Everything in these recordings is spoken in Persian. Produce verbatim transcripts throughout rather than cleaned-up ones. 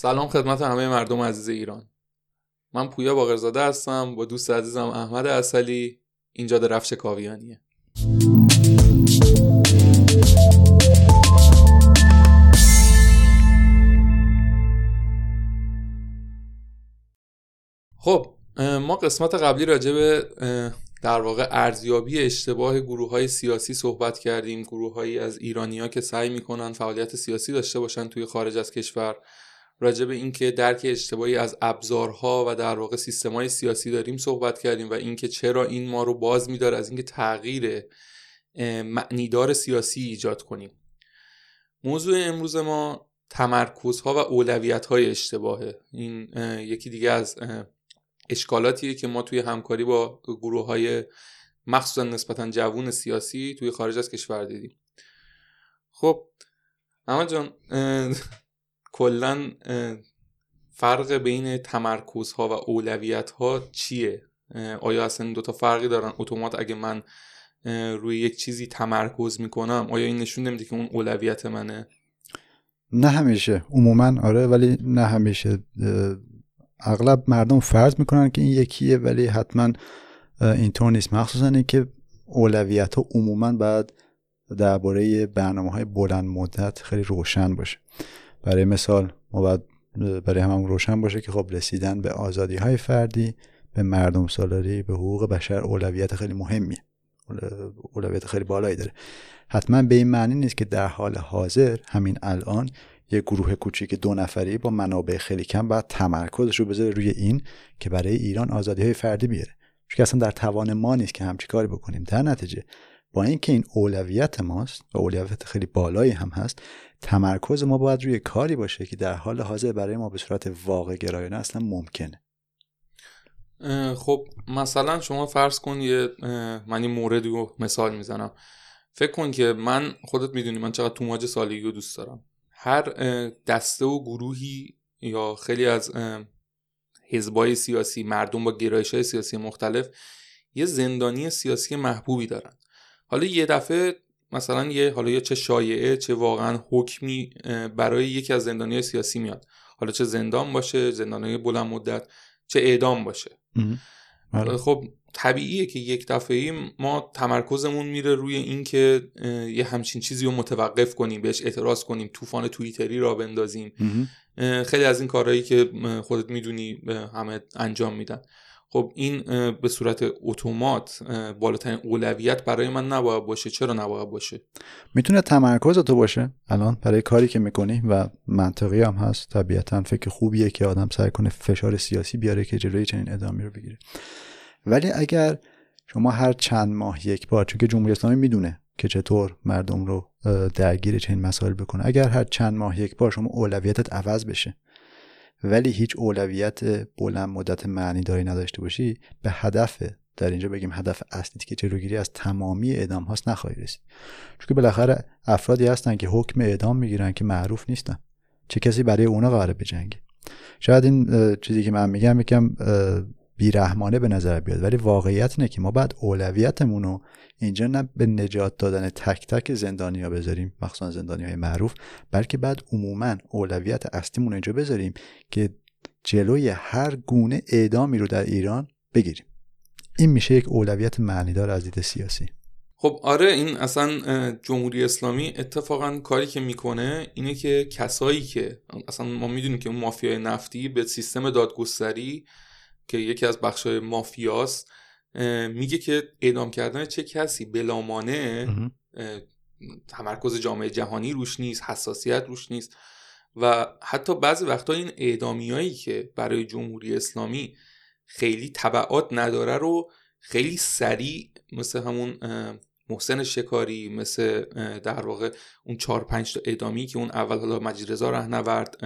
سلام خدمت همه مردم عزیز ایران. من پویا باقرزاده هستم با دوست عزیزم احمد اصلی. اینجا درفش کاویانیه. خب ما قسمت قبلی راجع به در واقع ارزیابی اشتباه گروه‌های سیاسی صحبت کردیم، گروه‌هایی از ایرانی‌ها که سعی می‌کنن فعالیت سیاسی داشته باشن توی خارج از کشور، راجع به اینکه درک اشتباهی از ابزارها و در واقع سیستم‌های سیاسی داریم صحبت کردیم و اینکه چرا این ما رو باز می‌داره از اینکه تغییر معنیدار سیاسی ایجاد کنیم. موضوع امروز ما تمرکزها و اولویت‌های اشتباهه. این یکی دیگه از اشکالاتیه که ما توی همکاری با گروه‌های مخصوصا نسبتاً جوان سیاسی توی خارج از کشور دیدیم. خب اما جان کلاً فرق بین تمرکزها و اولویت‌ها چیه؟ آیا اصلا این دوتا فرقی دارن؟ اتومات اگه من روی یک چیزی تمرکز میکنم آیا این نشون نمیده که اون اولویت منه؟ نه همیشه، عموماً آره ولی نه همیشه. اغلب مردم فرض میکنن که این یکیه ولی حتما اینطور نیست، مخصوصا اینکه اولویت ها عموما باید درباره برنامه‌های بلند مدت خیلی روشن باشه. برای مثال ما باید برای هممون روشن باشه که خب رسیدن به آزادی‌های فردی، به مردم سالاری، به حقوق بشر اولویت خیلی مهمیه، اولویت خیلی بالایی داره. حتما به این معنی نیست که در حال حاضر همین الان یه گروه کوچیک دو نفری با منابع خیلی کم باید تمرکزش رو بذاره روی این که برای ایران آزادی‌های فردی بیاره، چون که اصلا در توان ما نیست که همچین کاری بکنیم. در نتیجه با اینکه این اولویت ماست و اولویت خیلی بالایی هم هست، تمرکز ما باید روی کاری باشه که در حال حاضر برای ما به صورت واقع گرایانه اصلا ممکنه. خب مثلا شما فرض کن یه من این مورد رو مثال میزنم، فکر کن که من خودت میدونی من چقدر توماج سالیگی رو دوست دارم. هر دسته و گروهی یا خیلی از حزبای سیاسی، مردم با گرایش‌های سیاسی مختلف، یه زندانی سیاسی محبوبی دارن. حالا یه دفعه مثلا یه حالا یه چه شایعه چه واقعا حکمی برای یکی از زندانی‌های سیاسی میاد، حالا چه زندان باشه، زندان‌های بلند مدت، چه اعدام باشه. خب طبیعیه که یک دفعه‌ای ما تمرکزمون میره روی این که یه همچین چیزی رو متوقف کنیم، بهش اعتراض کنیم، طوفان توییتری را بندازیم، خیلی از این کارهایی که خودت میدونی همه انجام میدن. خب این به صورت اتومات بالاترین اولویت برای من نباید باشه. چرا نباید باشه؟ میتونه تمرکز تو باشه الان برای کاری که میکنی و منطقی هم هست. طبیعتاً فکر خوبیه که آدم سعی کنه فشار سیاسی بیاره که جلوی چنین اقدامی رو بگیره، ولی اگر شما هر چند ماه یک بار، چون که جمهوری اسلامی میدونه که چطور مردم رو درگیر چنین مسائل بکنه، اگر هر چند ماه یک بار شما اولویتت عوض بشه ولی هیچ اولویت بلند مدت معنی داری نداشته باشی، به هدف، در اینجا بگیم هدف اصلی که جلوگیری از تمامی اعدام هاست، نخواهی رسید. چون که بالاخره افرادی هستن که حکم اعدام میگیرن که معروف نیستن، چه کسی برای اونا قراره بجنگه. شاید این چیزی که من میگم یکم بیرحمانه به نظر بیاد ولی واقعیت اینه که ما بعد اولویتمون رو اینجا نه به نجات دادن تک تک زندانی‌ها بذاریم، مخصوصا زندانی‌های معروف، بلکه بعد عموما اولویت اصلیمون اینجا بذاریم که جلوی هر گونه اعدامی رو در ایران بگیریم. این میشه یک اولویت معنیدار از دید سیاسی. خب آره، این اصلا جمهوری اسلامی اتفاقا کاری که میکنه اینه که کسایی که اصلا ما میدونیم که مافیای نفتی به سیستم دادگستری که یکی از بخشای مافیاست میگه که اعدام کردن چه کسی بلامانع تمرکز جامعه جهانی روش نیست، حساسیت روش نیست و حتی بعضی وقتا این اعدامیایی که برای جمهوری اسلامی خیلی تبعات نداره رو خیلی سریع، مثل همون محسن شکاری، مثل در واقع اون چهار پنج تا اعدامی که اون اول، حالا مجید رضا رهنورد،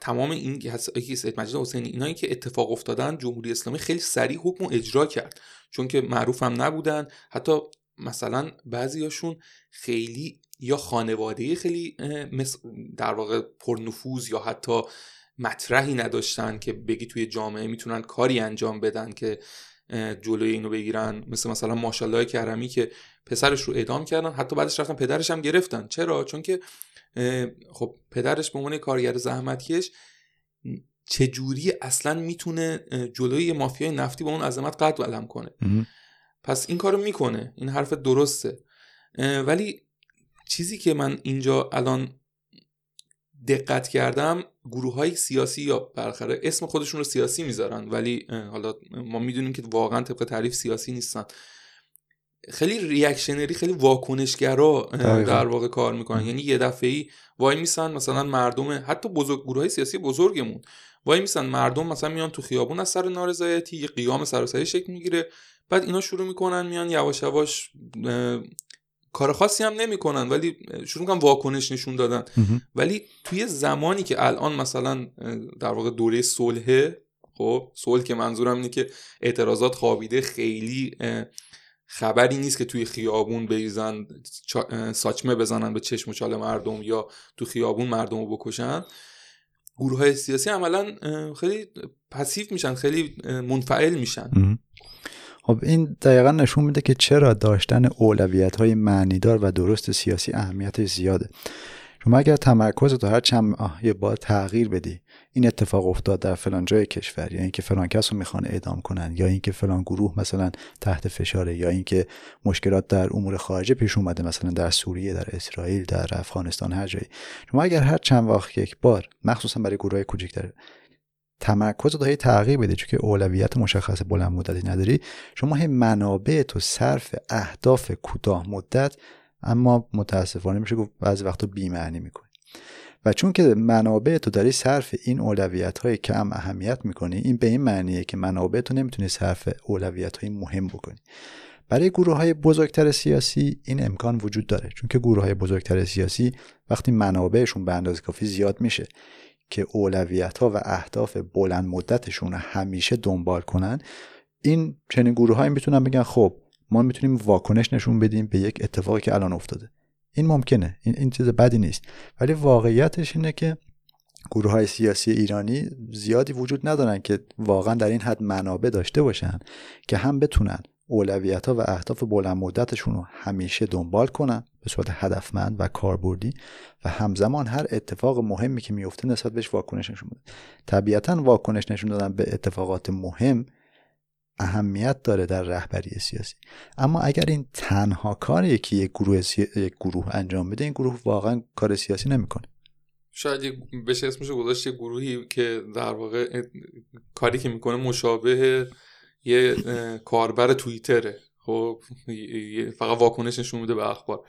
تمام این یکی سید مجید حسینی، اینایی که اتفاق افتادن جمهوری اسلامی خیلی سریع حکم رو اجرا کرد چون که معروف هم نبودن. حتی مثلا بعضیاشون خیلی یا خانواده خیلی در واقع پرنفوذ یا حتی مطرحی نداشتن که بگی توی جامعه میتونن کاری انجام بدن که جلوی اینو بگیرن، مثل مثلا ماشاءالله کرمی که پسرش رو اعدام کردن، حتی بعدش رفتن پدرش هم گرفتن. چرا؟ چون که خب پدرش به عنوان کارگر زحمتکش چجوری اصلا میتونه جلوی مافیای نفتی با اون عظمت قد علم کنه. پس این کارو میکنه، این حرف درسته. ولی چیزی که من اینجا الان دقت کردم، گروه های سیاسی یا بالاخره اسم خودشون رو سیاسی میذارن ولی حالا ما میدونیم که واقعا طبق تعریف سیاسی نیستن، خیلی ریاکشنری، خیلی واکنشگرا در واقع کار میکنن. یعنی یه دفعه‌ای وای میسن مثلا مردم، حتی بزرگ گروهای سیاسی بزرگمون وای میسن مردم مثلا میان تو خیابون از سر نارضایتی یه قیام سراسری شکل میگیره، بعد اینا شروع میکنن میان یواش یواش، کار خاصی هم نمیکنن ولی شروع میکنن واکنش نشون دادن. ولی توی زمانی که الان مثلا در واقع دوره صلح، خب صلح که منظورم اینه که اعتراضات خوابیده، خیلی خبری نیست که توی خیابون بریزن ساچمه بزنن به چشم و چال مردم یا تو خیابون مردم رو بکشن، گروه های سیاسی عملا خیلی پسیو میشن، خیلی منفعل میشن. خب این دقیقا نشون میده که چرا داشتن اولویت های معنیدار و درست سیاسی اهمیت زیاده. شما اگر تمرکز تو هر چند یه بار تغییر بدی، این اتفاق افتاد در فلان جای کشور، یا اینکه فلان کس رو میخوان اعدام کنن، یا اینکه فلان گروه مثلا تحت فشاره، یا اینکه مشکلات در امور خارجه پیش اومده، مثلا در سوریه، در اسرائیل، در افغانستان، هر جایی، شما اگر هر چند وقت یک بار مخصوصا برای گروهای کوچیک‌تر تمرکز رو تغییر بده، چون که اولویت مشخص بلند مدتی نداری، شما هم منابع تو صرف اهداف کوتاه مدت اما متاسفانه میشه گفت بعضی وقتا بی‌معنی میکنی. و چون که منابع تو داری صرف این اولویت های کم اهمیت میکنی، این به این معنیه که منابع تو نمیتونی صرف اولویت های مهم بکنی. برای گروه های بزرگتر سیاسی این امکان وجود داره، چون که گروه های بزرگتر سیاسی وقتی منابعشون به اندازه کافی زیاد میشه که اولویت ها و اهداف بلند مدتشون رو همیشه دنبال کنن، این چنین گروه هایی میتونن بگن خب ما میتونیم واکنش نشون بدیم به یک اتفاقی که الان افتاده. این ممکنه، این این چیز بدی نیست، ولی واقعیتش اینه که گروه‌های سیاسی ایرانی زیادی وجود ندارن که واقعا در این حد منابع داشته باشن که هم بتونن اولویت‌ها و اهداف بلند مدتشون رو همیشه دنبال کنن به صورت هدفمند و کاربردی، و همزمان هر اتفاق مهمی که میفته نسبت بهش واکنش نشون بدن. طبیعتاً واکنش نشون دادن به اتفاقات مهم اهمیت داره در رهبری سیاسی، اما اگر این تنها کاریه که یک گروه سی... یک گروه انجام بده، این گروه واقعا کار سیاسی نمیکنه. شاید بشه اسمش گذاشت یه گروهی که در واقع کاری که میکنه مشابه یه کاربر توییتره، خب فقط واکنش نشون میده به اخبار.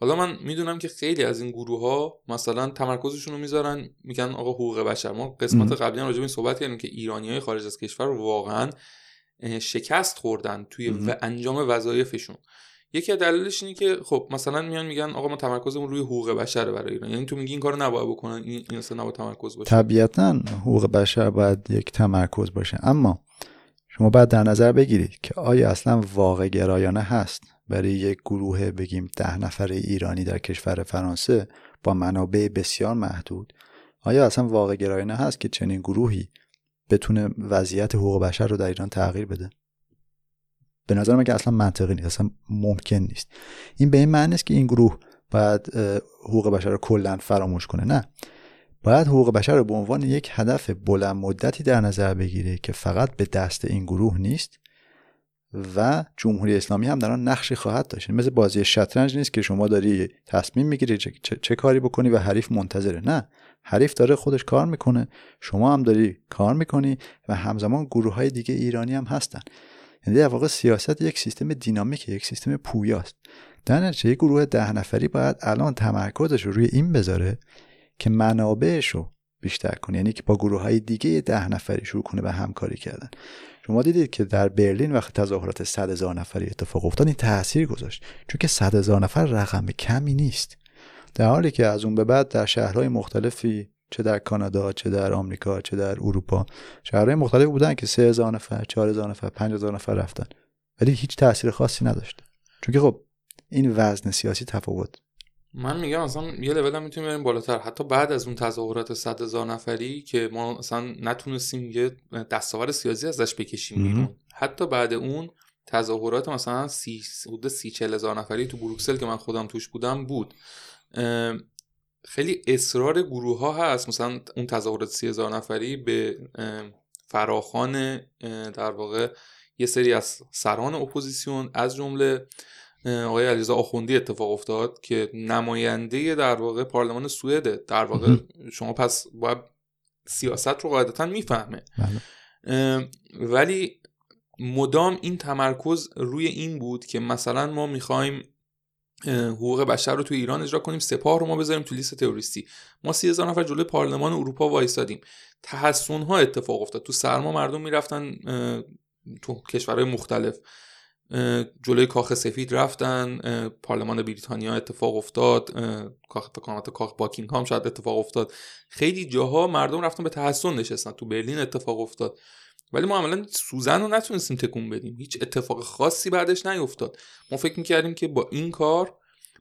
حالا من میدونم که خیلی از این گروه ها مثلا تمرکزشون رو میذارن میگن آقا حقوق بشر. ما قسمت قبلی هم راجع به این صحبت کردیم که ایرانیای خارج از کشور واقعا شکست خوردن توی و انجام وظایفشون. یکی از دلایلش اینه که خب مثلا میان میگن آقا ما تمرکزمون روی حقوق بشره برای ایران، یعنی تو میگی این کارو نباید بکنن، این اصلا نباید تمرکز باشه. طبیعتاً حقوق بشر باید یک تمرکز باشه، اما شما باید در نظر بگیرید که آیا اصلا واقع گرایانه هست برای یک گروه بگیم ده نفره ایرانی در کشور فرانسه با منابع بسیار محدود، آیا اصلا واقع گرایانه هست که چنین گروهی بتونه وضعیت حقوق بشر رو در ایران تغییر بده؟ به نظر من که اصلا منطقی نیست، اصلا ممکن نیست. این به این معنی نیست که این گروه باید حقوق بشر رو کلا فراموش کنه، نه، باید حقوق بشر رو به عنوان یک هدف بلند مدتی در نظر بگیره که فقط به دست این گروه نیست و جمهوری اسلامی هم در آن نقشی خواهد داشت. مثل بازی شطرنج نیست که شما داری تصمیم میگیری چه،, چه،, چه کاری بکنی و حریف منتظره، نه، حریف داره خودش کار میکنه، شما هم داری کار میکنی و همزمان گروه های دیگه ایرانی هم هستن. یعنی در واقع سیاست یک سیستم دینامیکه، یک سیستم پویاست. در نتیجه یک گروه ده نفری باید الان تمرکزش رو روی این بذاره که منابعش رو بیشتر کنه، یعنی که با گروه های دیگه ده نفری شروع کنه به همکاری کردن. شما دیدید که در برلین وقتی تظاهرات صد هزار نفری اتفاق افتاد، این تاثیر گذاشت، چون که صد هزار نفر رقم کمی نیست. در حالی که از اون به بعد در شهرهای مختلفی، چه در کانادا، چه در آمریکا، چه در اروپا، شهرهای مختلف بودن که سه هزار نفر، چهار هزار نفر، پنج هزار نفر رفتن، ولی هیچ تاثیر خاصی نداشت، چون که خب این وزن سیاسی تفاوت من میگم اصلا یه لول هم میتونیم بریم بالاتر. حتی بعد از اون تظاهرات صد هزار نفری که ما اصلا نتونستیم یه دستاورد سیاسی ازش بکشیم بیرون، حتی بعد اون تظاهرات مثلا سی حدود سی چهل هزار نفری تو بروکسل که من خودم توش بودم بود، خیلی اصرار گروه ها هست. مثلا اون تظاهرات سی هزار نفری به فراخوان در واقع یه سری از سران اپوزیسیون از جمله آقای علیزه آخوندی اتفاق افتاد که نماینده در واقع پارلمان سوئده. در واقع شما پس باید سیاست رو قاعدتا میفهمه، ولی مدام این تمرکز روی این بود که مثلا ما میخوایم حقوق بشر رو توی ایران اجرا کنیم، سپاه رو ما بذاریم تو لیست تروریستی. ما سی هزار نفر جلوی پارلمان اروپا وایسادیم. تحسن ها اتفاق افتاد، تو سرما مردم میرفتن تو کشورهای مختلف، جلوی کاخ سفید رفتن، پارلمان بریتانیا اتفاق افتاد، کاخ تکانات کاخ باکینگهام شاید اتفاق افتاد. خیلی جاها مردم رفتن به تحسن نشستن، تو برلین اتفاق افتاد. ولی ما عملاً سوزن رو نتونستیم تکون بدیم، هیچ اتفاق خاصی بعدش نیفتاد. ما فکر میکردیم که با این کار،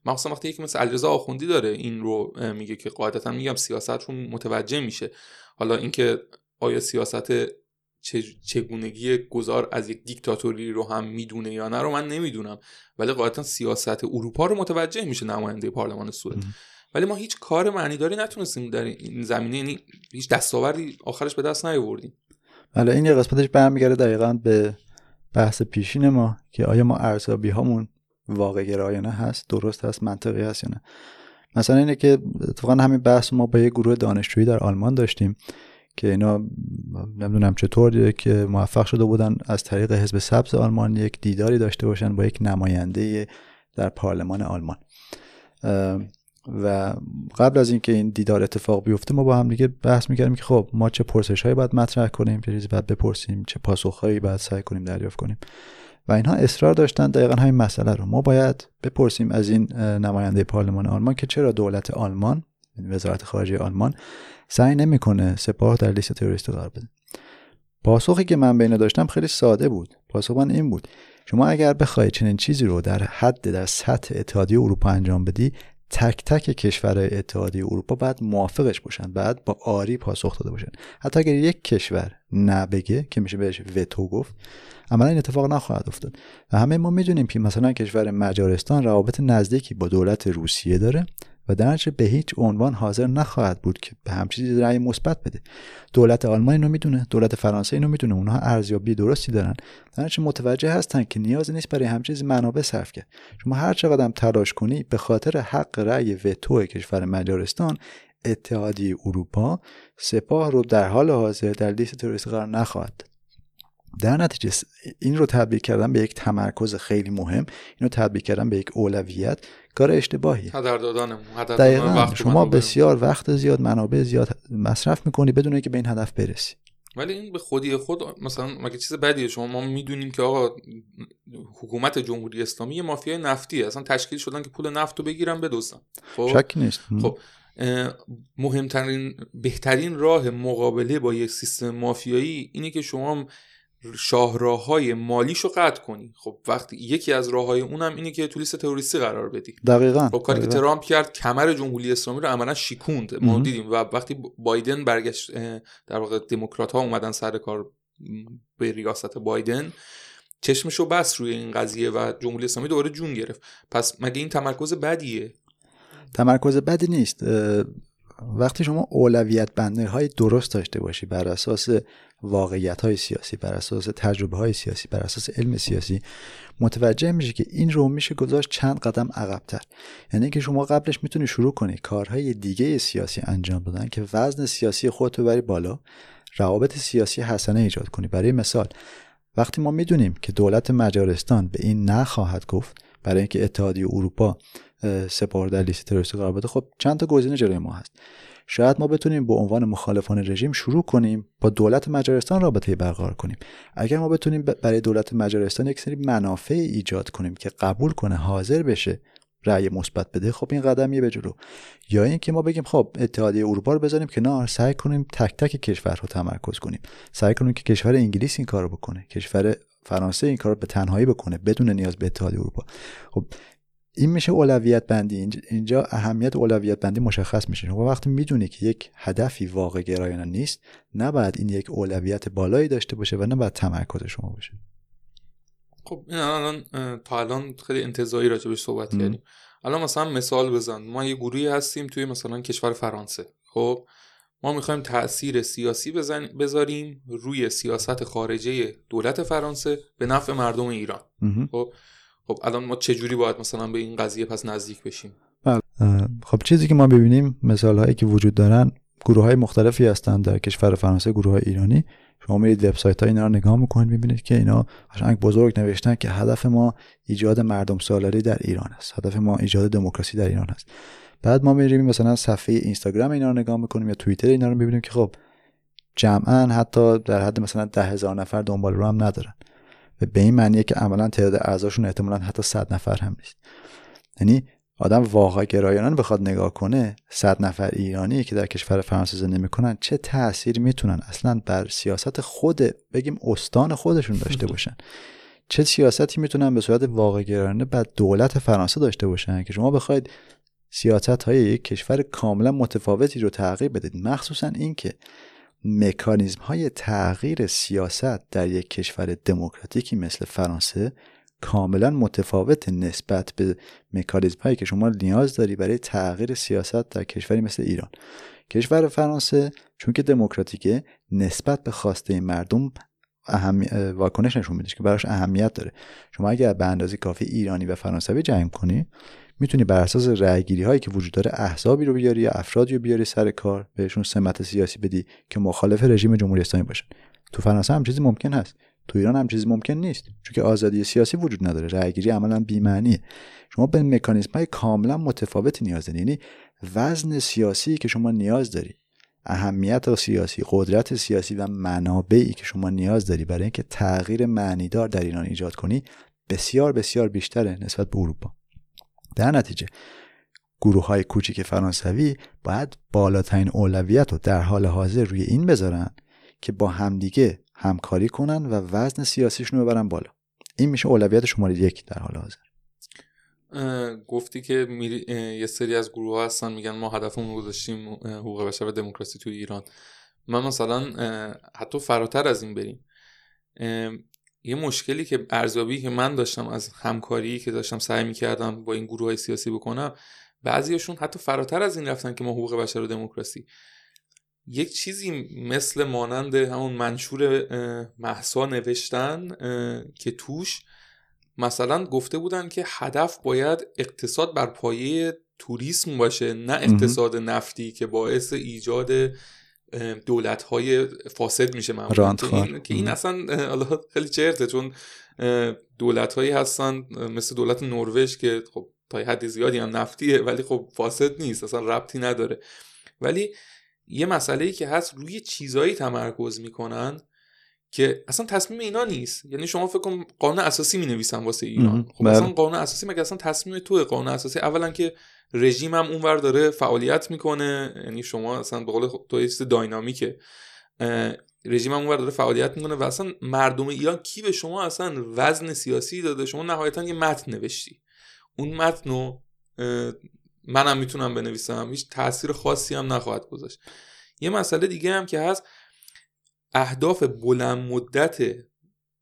مخصوصا وقتی یکی مثل علیرضا آخوندی داره این رو میگه که قاعدتاً میگم سیاست رو متوجه میشه، حالا اینکه آیا سیاست چگونگی گذار از یک دیکتاتوری رو هم میدونه یا نه رو من نمیدونم، ولی قاعدتاً سیاست اروپا رو متوجه میشه نماینده پارلمان سوئد. ولی ما هیچ کار معنیداری نتونستیم در این زمینه، یعنی هیچ دستاوردی آخرش به دست نیاوردیم. حالا این یه قسمتش برمیگرده دقیقاً به بحث پیشین ما که آیا ما ارزیابی هامون واقع گرایانه هست، درست هست، منطقی هست یا نه. مثلا اینه که اتفاقاً همین بحث ما با یه گروه دانشجویی در آلمان داشتیم که اینا نمیدونم چطور که موفق شده بودن از طریق حزب سبز آلمان یک دیداری داشته باشن با یک نماینده در پارلمان آلمان، و قبل از اینکه این دیدار اتفاق بیفته ما با هم دیگه بحث می‌کردیم که خب ما چه پرسش‌هایی باید مطرح کنیم، چه چیزی باید بپرسیم، چه پاسخ‌هایی باید سعی کنیم دریافت کنیم. و اینها اصرار داشتن دقیقاً همین مسئله رو، ما باید بپرسیم از این نماینده پارلمان آلمان که چرا دولت آلمان، وزارت خارجه آلمان سعی نمی‌کنه سپاه در لیست تروریستی قرار بده. پاسخی که من بین داشتم خیلی ساده بود. پاسخ من این بود: شما اگر بخواید چنین چیزی رو در حد در سطح اتحادیه اروپا انجام بدی، تک تک کشورهای اتحادیه اروپا باید موافقش باشن، باید با آری پاسخ داده باشن. حتی اگر یک کشور نبگه که میشه بهش وتو گفت، عملا این اتفاق نخواهد افتاد. و همه ما میدونیم که مثلا کشور مجارستان روابط نزدیکی با دولت روسیه داره و در نتیجه به هیچ عنوان حاضر نخواهد بود که به همچین چیزی رأی مثبت بده. دولت آلمان اینو میدونه، دولت فرانسه اینو میدونه، اونها ارزیابی درستی دارن، در نتیجه متوجه هستن که نیاز نیست برای همچین چیزی منابع صرف کرد. شما هر چقدر هم تلاش کنی، به خاطر حق رأی وتو کشور مجارستان، اتحادیه اروپا سپاه رو در حال حاضر در لیست تروریستی قرار نخواهد داد. در نتیجه این رو تبدیل کردن به یک تمرکز خیلی مهم، اینو تبدیل کردن به یک اولویت، کار اشتباهیه. هدر دادنمون هدر دادن وقت شما، بسیار وقت زیاد، منابع زیاد مصرف میکنی بدون اینکه به این هدف برسی. ولی این به خودی خود مثلا مگه چیز بدیه؟ شما ما میدونیم که آقا حکومت جمهوری اسلامی یه مافیای نفتی اصلا تشکیل شدن که پول نفتو بگیرن بدوزن. خب شک نیست. خب مهمترین بهترین راه مقابله با یک سیستم مافیایی اینه که شما شاهراه‌های مالیشو قطع کنی. خب وقتی یکی از راه‌های اونم اینه که تو لیست تروریستی قرار بدی. دقیقاً. خب کاری که ترامپ کرد کمر جمهوری اسلامی رو عملاً شکوند. ما دیدیم و وقتی بایدن برگشت، در واقع دموکرات‌ها اومدن سر کار به ریاست بایدن، چشمشو بست روی این قضیه و جمهوری اسلامی دوباره جون گرفت. پس مگه این تمرکز بدیه؟ تمرکز بدی نیست. وقتی شما اولویت بندی‌های درست داشته باشی بر اساس واقعیت‌های سیاسی، بر اساس تجربه‌های سیاسی، بر اساس علم سیاسی، متوجه میشه که این رو میشه گذاشت چند قدم عقب‌تر. یعنی که شما قبلش میتونی شروع کنی کارهای دیگه سیاسی انجام دادن که وزن سیاسی خودت رو ببری بالا، روابط سیاسی حسنه ایجاد کنی. برای مثال وقتی ما میدونیم که دولت مجارستان به این نخواهد گفت برای اینکه اتحادیه اروپا سپاه در لیست تروریستی قرار بده، خب چند تا گزینه جلوی ما هست. شاید ما بتونیم به عنوان مخالفان رژیم شروع کنیم با دولت مجارستان رابطه برقرار کنیم. اگر ما بتونیم برای دولت مجارستان یک سری منافع ایجاد کنیم که قبول کنه، حاضر بشه رأی مثبت بده، خب این قدمیه به جلو. یا اینکه ما بگیم خب اتحادیه اروپا رو بزنیم کنار، سعی کنیم تک تک کشورها تمرکز کنیم، سعی کنیم که کشور انگلیس این کارو بکنه، کشور فرانسه این کارو به تنهایی بکنه بدون نیاز به اتحادیه اروپا. خب این میشه اولویت بندی. اینجا اهمیت اولویت بندی مشخص میشه. شما وقتی میدونی که یک هدفی واقع گرایانه نیست، نباید این یک اولویت بالایی داشته باشه و نباید تمرکز شما باشه. خب این الان تا الان خیلی انتزاعی راجع بهش صحبت کردیم. الان مثلا مثال بزن، ما یه گروهی هستیم توی مثلا کشور فرانسه. خب ما میخوایم تأثیر سیاسی بزن بذاریم روی سیاست خارجی دولت فرانسه به نفع مردم ایران. خب خب الان ما چجوری باید مثلا به این قضیه پس نزدیک بشیم؟ بله. خب چیزی که ما ببینیم، مثال هایی که وجود دارن، گروه های مختلفی هستن در کشور فرانسه، گروه های ایرانی. شما میرید وبسایت ها اینا رو نگاه میکنید، میبینید که اینا قشنگ بزرگ نوشتن که هدف ما ایجاد مردم سالاری در ایران است، هدف ما ایجاد دموکراسی در ایران است. بعد ما میریم مثلا صفحه اینستاگرام اینا رو نگاه میکنیم یا توییتر اینا رو میبینیم که خب جمعاً حتی در حد مثلا ده هزار نفر دنبال رو هم ندارن. به این معنیه که عملاً تعداد اعضاشون احتمالاً حتی صد نفر هم نیست. یعنی آدم واقع گرایانه بخواد نگاه کنه، صد نفر ایرانی که در کشور فرانسه زندگی میکنن چه تأثیر میتونن اصلاً بر سیاست خود، بگیم استان خودشون داشته باشن، چه سیاستی میتونن به صورت واقع گرایانه بر دولت فرانسه داشته باشن که شما بخواید سیاست‌های یک کشور کاملاً متفاوتی رو تغییر بدید. مخصوصاً این که مکانیزم های تغییر سیاست در یک کشور دموکراتیکی مثل فرانسه کاملا متفاوت نسبت به مکانیزم هایی که شما نیاز داری برای تغییر سیاست در کشوری مثل ایران. کشور فرانسه چون که دموکراتیکه، نسبت به خواسته مردم اهم... واکنش نشون میده که براش اهمیت داره. شما اگر به اندازه کافی ایرانی و فرانسوی جمع کنی، میتونی بر اساس رأی‌گیری هایی که وجود داره احزابی رو بیاری یا افرادی رو بیاری سر کار، بهشون سمت سیاسی بدی که مخالف رژیم جمهوری اسلامی باشن. تو فرانسه هم چیزی ممکن هست، تو ایران هم چیزی ممکن نیست، چون که آزادی سیاسی وجود نداره، رأی‌گیری عملاً بی‌معنیه. شما به مکانیزم‌های کاملاً متفاوتی نیاز داری. یعنی وزن سیاسی که شما نیاز داری، اهمیت سیاسی، قدرت سیاسی و منابعی که شما نیاز داری برای اینکه تغییر معنیدار در ایران ایجاد کنی، بسیار بسیار بیشتره نسبت به اروپا. در نتیجه گروه‌های کوچیک فرانسوی باید بالاترین اولویت رو در حال حاضر روی این بذارن که با همدیگه همکاری کنن و وزن سیاسیشون رو ببرن بالا. این میشه اولویت شماره یک در حال حاضر. گفتی که میری... یه سری از گروه‌ها هستن میگن ما هدفمون رو گذاشتیم حقوق بشر و دموکراسی توی ایران. من مثلا حتی فراتر از این بریم، یه مشکلی که ارزیابی که من داشتم از همکاری که داشتم سعی می‌کردم با این گروه‌های سیاسی بکنم، بعضیاشون حتی فراتر از این رفتن که ما حقوق بشر و دموکراسی، یک چیزی مثل مانند همون منشور مهسا نوشتن که توش مثلا گفته بودن که هدف باید اقتصاد بر پایه توریسم باشه، نه اقتصاد نفتی که باعث ایجاد دولت‌های فاسد میشه معمولا. که این اصلا خیلی چرته، چون دولت‌هایی هستن مثل دولت نروژ که خب تا حد زیادی هم نفتیه ولی خب فاسد نیست، اصلا ربطی نداره. ولی یه مسئله‌ای که هست، روی چیزایی تمرکز میکنن که اصلا تصمیم اینا نیست. یعنی شما فکر کن قانون اساسی مینویسن واسه ایران، خب بر. اصلا قانون اساسی مگه اصلا تصمیم توه؟ قانون اساسی اولا که رژیم هم اونور داره فعالیت میکنه، یعنی شما اصلا به قول تو هست داینامیکه، رژیم هم اونور داره فعالیت میکنه و اصلا مردم ایران کی به شما اصلا وزن سیاسی داده؟ شما نهایتا یه متن نوشتی، اون متن رو منم میتونم بنویسم، هیچ تأثیر خاصی هم نخواهد گذاشت. یه مسئله دیگه هم که هست، اهداف بلند مدت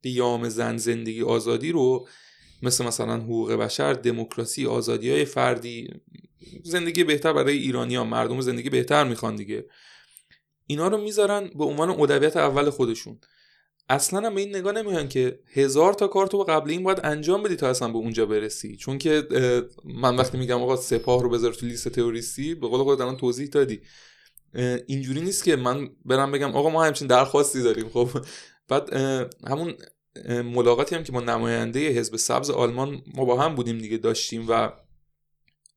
قیام زن زندگی آزادی رو مثل مثلا حقوق بشر، دموکراسی، آزادی‌های فردی، زندگی بهتر برای ایرانی‌ها، مردم زندگی بهتر میخوان دیگه، اینا رو میذارن به عنوان اولویت اول خودشون. اصلاً هم به این نگاه نمیان که هزار تا کار تو قبل این باید انجام بدی تا اصلا به اونجا برسی. چون که من وقتی میگم آقا سپاه رو بذار تو لیست تروریستی، به قول خودت الان توضیح دادی، اینجوری نیست که من برم بگم آقا ما همچین درخواستی داریم. خب بعد همون ملاقاتی هم که با نماینده حزب سبز آلمان ما با هم بودیم دیگه داشتیم و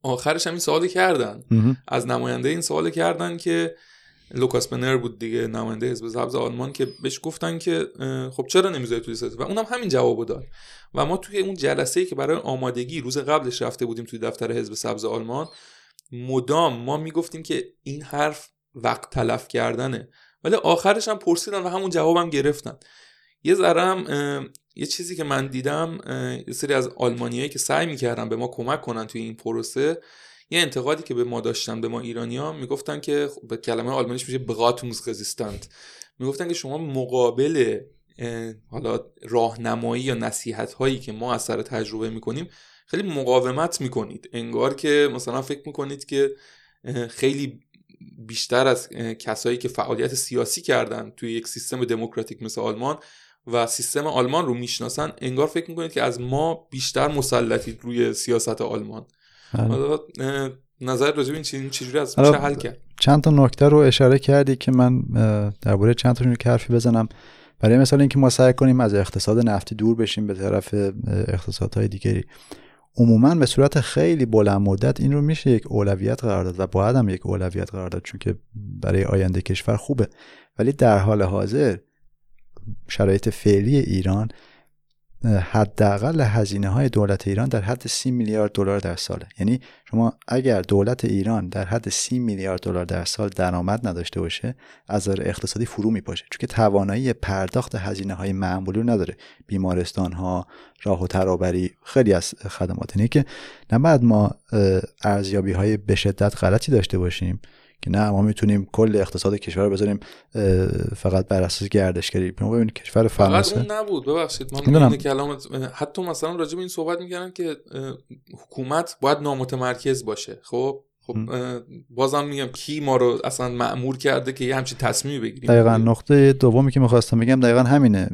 آخرش هم این سوال کردن از نماینده، این سوال کردن که لوکاس بنر بود دیگه نماینده حزب سبز آلمان، که بهش گفتن که خب چرا نمیذاری توی لیست، و اونم همین جوابو داد. و ما توی اون جلسه‌ای که برای آمادگی روز قبلش رفته بودیم توی دفتر حزب سبز آلمان، مدام ما میگفتیم که این حرف وقت تلف کردنه، ولی آخرش هم پرسیدن و همون جوابم هم گرفتن. یه ذرم یه چیزی که من دیدم، یه سری از آلمانیایی که سعی میکردن به ما کمک کنن توی این پروسه، یه انتقادی که به ما داشتن، به ما ایرانی‌ها، میگفتن که به کلمه آلمانیش میشه بغاتومسگزیستند، میگفتن که شما مقابل حالا راهنمایی یا نصیحت‌هایی که ما از سر تجربه میکنیم خیلی مقاومت میکنید، انگار که مثلا فکر میکنید که خیلی بیشتر از کسایی که فعالیت سیاسی کردن توی یک سیستم دموکراتیک مثل آلمان و سیستم آلمان رو میشناسن، انگار فکر میکنید که از ما بیشتر مسلطید روی سیاست آلمان. حالا نظر راجع به این چیز چجوری از میشه حل کرد؟ چند تا نکته رو اشاره کردی که من درباره چند تاشون رو حرفی بزنم. برای مثال اینکه ما سعی کنیم از اقتصاد نفتی دور بشیم به طرف اقتصادهای دیگری، عموما به صورت خیلی بلند مدت این رو میشه یک اولویت قرار داد و باید هم یک اولویت قرار داد، چون که برای آینده کشور خوبه. ولی در حال حاضر شرایط فعلی ایران، حداقل هزینه‌های دولت ایران در حد سی میلیارد دلار در ساله. یعنی شما اگر دولت ایران در حد سی میلیارد دلار در سال درآمد نداشته باشه، از نظر اقتصادی فرو میپاشه، چون که توانایی پرداخت هزینه‌های معمولی رو نداره. بیمارستان‌ها، راه و ترابری، خیلی از خدمات. یعنی که نباید ما ارزیابی‌های به شدت غلطی داشته باشیم که نه ما میتونیم کل اقتصاد کشور رو بذاریم فقط بر اساس گردشگری. ببینید کشور فرانسه فقط اون نبود، ببخشید من این کلامت، حتی مثلا راجع به این صحبت میکردن که حکومت باید نامتمرکز باشه. خب خب بازم میگم کی ما رو اصلا مأمور کرده که یه همچین تصمیمی بگیریم؟ دقیقاً نقطه دومی که میخواستم بگم دقیقاً همینه.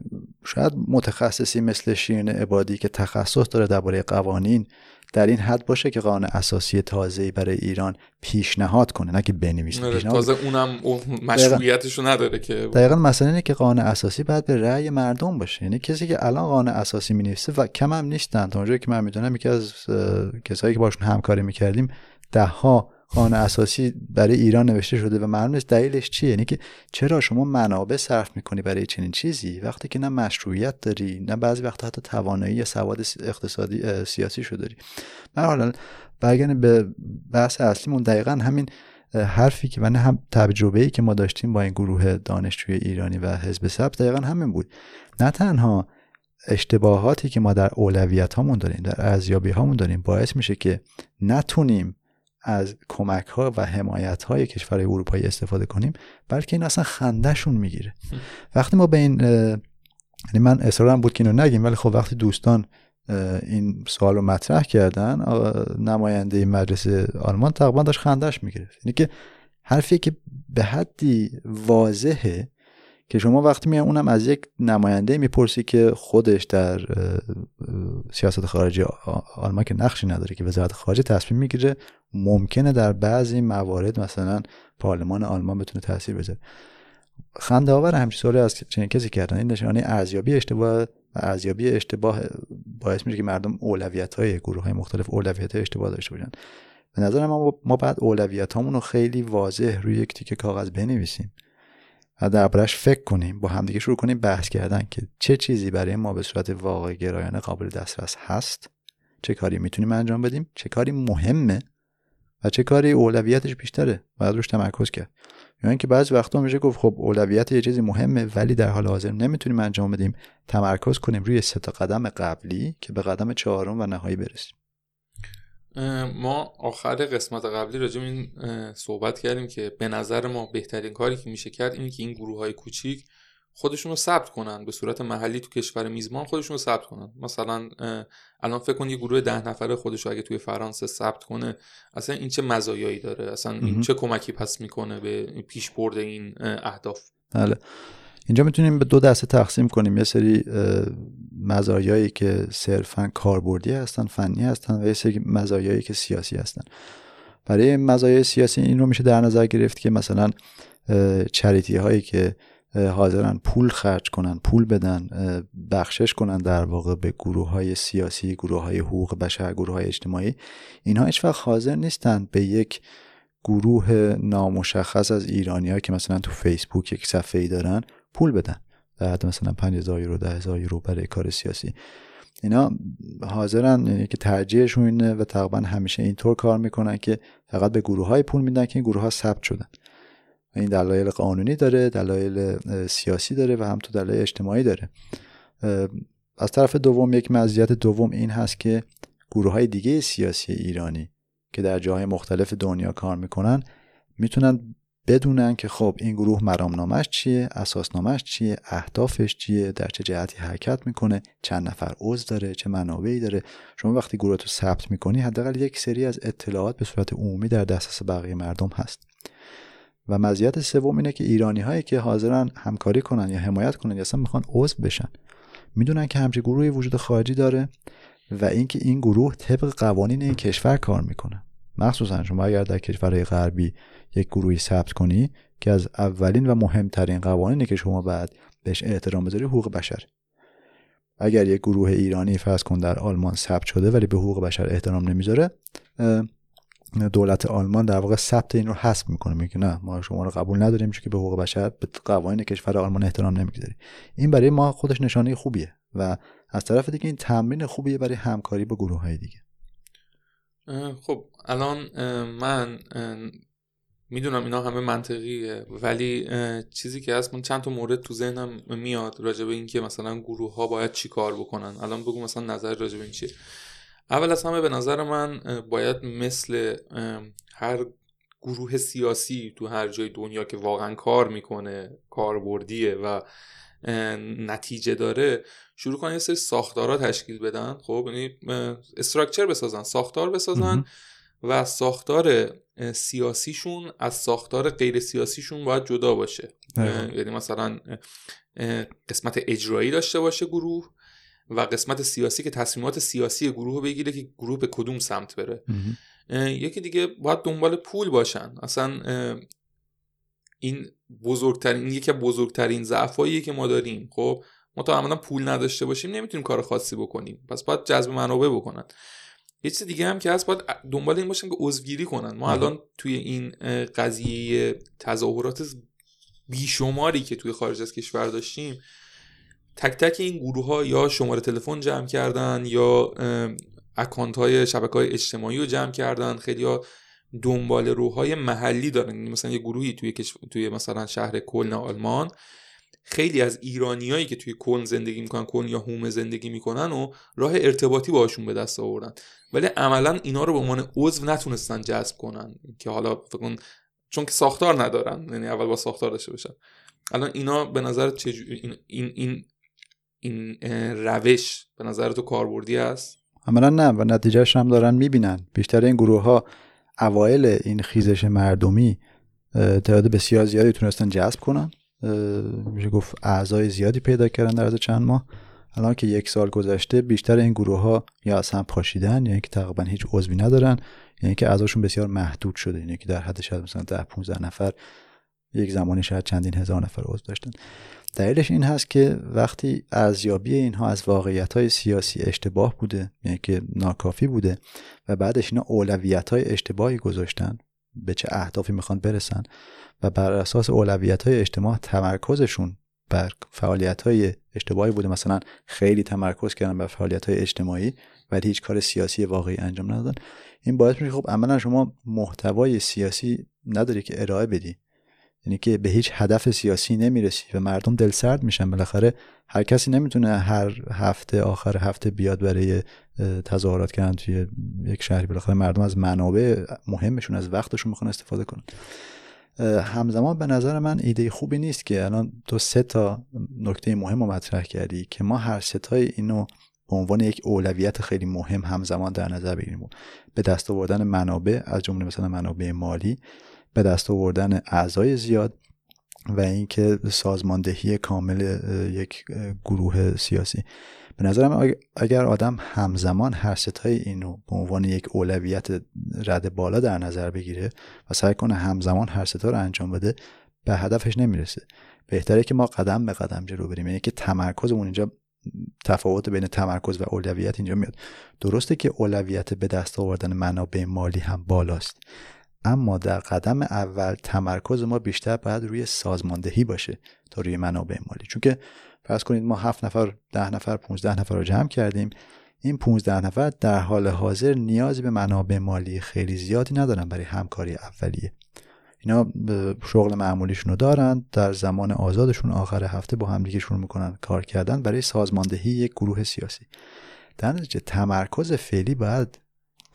شاید متخصصی مثل شیرین عبادی که تخصص داره درباره قوانین در این حد باشه که قانون اساسی تازه‌ای برای ایران پیشنهاد کنه، نه که بنویسه. تازه اونم مشروعیتشو نداره که. دقیقاً مسئله اینه که قانون اساسی باید به رأی مردم باشه. یعنی کسی که الان قانون اساسی می‌نویسه و کم هم نیستن، تا اونجایی که من میدونم یکی از کسایی که باشون همکاری می‌کردیم ده ها قانون اساسی برای ایران نوشته شده و معلوم نیست دلیلش چیه. یعنی که چرا شما منابع صرف می‌کنی برای چنین چیزی وقتی که نه مشروعیت داری، نه بعضی وقتا حتی توانایی یا سواد اقتصادی سیاسی شو داری. من حالا برگردم به بحث اصلیمون. دقیقاً همین حرفی که من هم تجربه‌ای که ما داشتیم با این گروه دانشجوی ایرانی و حزب سبز دقیقاً همین بود. نه تنها اشتباهاتی که ما در اولویت‌هامون داریم، در ارزیابی‌هامون داریم، باعث میشه که نتونیم از کمک‌ها و حمایت‌های کشورهای اروپایی استفاده کنیم، بلکه این اصلا خنده‌شون میگیره. وقتی ما به این، یعنی من اصرارم بود که اینو نگیم، ولی خب وقتی دوستان این سوال رو مطرح کردن، نماینده مجلس آلمان تقریبا داشت خنده‌اش میگرفت. یعنی که حرفی که به حدی واضحه که شما وقتی میان اونم از یک نماینده میپرسی که خودش در سیاست خارجی آلمان که نقشی نداره، که وزارت خارجه تصمیم میگیره، ممکنه در بعضی موارد مثلا پارلمان آلمان بتونه تاثیر بذاره. خنده آور همچین سوالی از چنین کسی کردن این نشانه ارزیابی اشتباه و ارزیابی اشتباه باعث میشه که مردم اولویت‌های گروه‌های مختلف اولویت‌های اشتباه داشته باشن. به نظر من ما باید اولویت‌هامون رو خیلی واضح روی یک تیکه کاغذ بنویسیم و دربارش فکر کنیم، با همدیگه شروع کنیم بحث کردن که چه چیزی برای ما به صورت واقع گرایانه قابل دسترس هست، چه کاری میتونیم انجام بدیم، چه کاری مهمه و چه کاری اولویتش بیشتره، باید روش تمرکز کرد. یا اینکه بعضی وقتا میشه گفت خب اولویت یه چیزی مهمه ولی در حال حاضر نمیتونیم انجام بدیم، تمرکز کنیم روی سه تا قدم قبلی که به قدم چهارم و نهایی برسیم. ما آخر قسمت قبلی راجع به این صحبت کردیم که به نظر ما بهترین کاری که میشه کرد اینه که این گروه‌های کوچیک خودشون رو ثبت کنن، به صورت محلی تو کشور میزبان خودشون رو ثبت کنن. مثلا الان فکر کن یه گروه ده نفره خودش رو اگه توی فرانسه ثبت کنه، اصلا این چه مزایایی داره؟ اصلا این چه کمکی پس میکنه به پیشبرد این اهداف؟ بله، اینجا میتونیم به دو دسته تقسیم کنیم. یه سری مزایایی که صرفاً کاربردی هستن، فنی هستن، و یه سری مزایایی که سیاسی هستن. برای مزایای سیاسی این رو میشه در نظر گرفت که مثلا چریتی هایی که حاضرن پول خرج کنن، پول بدن، بخشش کنن در واقع به گروه های سیاسی، گروه های حقوق بشر، گروه های اجتماعی، اینها هیچ وقت حاضر نیستن به یک گروه نامشخص از ایرانی‌ها که مثلا تو فیسبوک یک صفحه‌ای دارن پول بدن، در حد مثلا پنج هزار یورو، ده هزار یورو برای کار سیاسی. اینا حاضرن، یعنی که ترجیحشون اینه و تقریبا همیشه اینطور کار میکنن که فقط به گروه‌های پول میدن که این گروه‌ها ثبت شدن. این دلایل قانونی داره، دلایل سیاسی داره و هم تو دلایل اجتماعی داره. از طرف دوم یک مزیت دوم این هست که گروه‌های دیگه سیاسی ایرانی که در جاهای مختلف دنیا کار میکنن میتونن بدونن که خب این گروه مرامنامش چیه، اساسنامش چیه، اهدافش چیه، در چه جهتی حرکت میکنه، چند نفر عضو داره، چه منابعی داره. شما وقتی گروه تو ثبت میکنی حداقل یک سری از اطلاعات به صورت عمومی در دسترس بقیه مردم هست. و مزیت سوم اینه که ایرانی هایی که حاضرن همکاری کنن یا حمایت کنن یا اصلا میخوان عضو بشن میدونن که همچین گروهی وجود خارجی داره و اینکه این گروه طبق قوانین این کشور کار میکنه. مخصوصا شما اگر در کشورهای غربی یک گروهی ثبت کنی که از اولین و مهمترین قوانینی که شما باید بهش احترام بذاری حقوق بشر. اگر یک گروه ایرانی فرض کن در آلمان ثبت شده ولی به حقوق بشر احترام نمیذاره، دولت آلمان در واقع ثبت این رو حذف میکنه، میگه نه ما شما رو قبول نداریم چون که به حقوق بشر، به قوانین کشور آلمان احترام نمیگذاری. این برای ما خودش نشانه خوبیه و از طرف دیگه این تمرین خوبیه برای همکاری با گروه‌های دیگه. خب الان من میدونم اینا همه منطقیه، ولی چیزی که هست من چند تا مورد تو ذهنم میاد راجع به این که مثلا گروه ها باید چی کار بکنن. الان بگو مثلا نظر راجع به این چیه. اول از همه به نظر من باید مثل هر گروه سیاسی تو هر جای دنیا که واقعا کار میکنه، کاربردیه و نتیجه داره، شروع کنن یه سری ساختارا تشکیل بدن. خب یعنی استراکچر بسازن، ساختار بسازن و ساختار سیاسیشون از ساختار غیر سیاسیشون باید جدا باشه. یعنی مثلا قسمت اجرایی داشته باشه گروه و قسمت سیاسی که تصمیمات سیاسی گروه بگیره که گروه به کدوم سمت بره. یکی دیگه باید دنبال پول باشن. اصلا این بزرگترین این یکی از بزرگترین ضعفاییه که ما داریم. خب ما تا عملاً پول نداشته باشیم نمیتونیم کار خاصی بکنیم، پس باید جذب منابع بکنن. یه چیز دیگه هم که هست باید دنبال این باشن که عضوگیری کنن. ما الان توی این قضیه تظاهرات بیشماری که توی خارج از کشور داشتیم، تک تک این گروه‌ها یا شماره تلفن جمع کردن یا اکانت‌های شبکه‌های اجتماعی رو جمع کردن. خیلی‌ها دنبال روح‌های محلی دارن. مثلا یه گروهی توی توی مثلا شهر کلن آلمان خیلی از ایرانیایی که توی کلن زندگی میکنن، کلن یا هوم زندگی میکنن و راه ارتباطی باهاشون به دست آوردن، ولی عملا اینا رو به عنوان عضو نتونستن جذب کنن که حالا فکر کن چون که ساختار ندارن، یعنی اول با ساختار داشته باشن. الان اینا به نظر چجو... این این این این روش به نظر تو کاربردی است؟ عملا نه و نتیجه‌اش هم دارن میبینن. بیشتر این گروه‌ها اوایل این خیزش مردمی تعداد بسیار زیادی تونستن جذب کنن، میشه گفت اعضای زیادی پیدا کردن در عرض چند ماه. الان که یک سال گذشته بیشتر این گروه ها یا اصلا پاشیدن یا اینکه تقریبا هیچ عضوی ندارن، یعنی که اعضاشون بسیار محدود شده، یعنی که در حد شاید مثلا ده پانزده نفر، یک زمانی شاید چندین هزار نفر عضو داشتن. دلیلش این هست که وقتی ارزیابی اینها از واقعیت‌های سیاسی اشتباه بوده، یعنی که ناکافی بوده و بعدش اینا اولویت‌های اشتباهی گذاشتن، به چه اهدافی میخوان برسن و بر اساس اولویت‌های اشتباه تمرکزشون بر فعالیت‌های اشتباهی بوده. مثلا خیلی تمرکز کردن بر فعالیت‌های اجتماعی ولی هیچ کار سیاسی واقعی انجام ندادن. این باعث میشه خب عملاً شما محتوای سیاسی نداری که ارائه بدی، یعنی که به هیچ هدف سیاسی نمیرسی و مردم دل سرد میشن. بالاخره هر کسی نمیتونه هر هفته آخر هفته بیاد برای تظاهرات کردن توی یک شهر. بالاخره مردم از منابع مهمشون، از وقتشون میخوان استفاده کنن. همزمان به نظر من ایده خوبی نیست که الان تو سه تا نکته مهم رو مطرح کردی که ما هر سه تای اینو به عنوان یک اولویت خیلی مهم همزمان در نظر بگیریم. به دست آوردن منابع، از جمله مثلا منابع مالی، به دست آوردن اعضای زیاد و اینکه سازماندهی کامل یک گروه سیاسی. به نظر من اگر آدم همزمان هر ستای اینو به عنوان یک اولویت رد بالا در نظر بگیره و سعی کنه همزمان هر ستا رو انجام بده، به هدفش نمیرسه. بهتره که ما قدم به قدم جلو بریم، یعنی که تمرکزمون اینجا، تفاوت بین تمرکز و اولویت اینجا میاد. درسته که اولویت به دست آوردن منابع مالی هم بالاست، اما در قدم اول تمرکز ما بیشتر باید روی سازماندهی باشه تا روی منابع مالی. چون که فرض کنید ما هفت نفر، ده نفر، پانزده نفر رو جمع کردیم. این پانزده نفر در حال حاضر نیازی به منابع مالی خیلی زیادی ندارن برای همکاری اولیه. اینا شغل معمولیشون رو دارن، در زمان آزادشون آخر هفته با همدیگه شروع میکنن کار کردن برای سازماندهی یک گروه سیاسی. در نتیجه تمرکز فعلی باید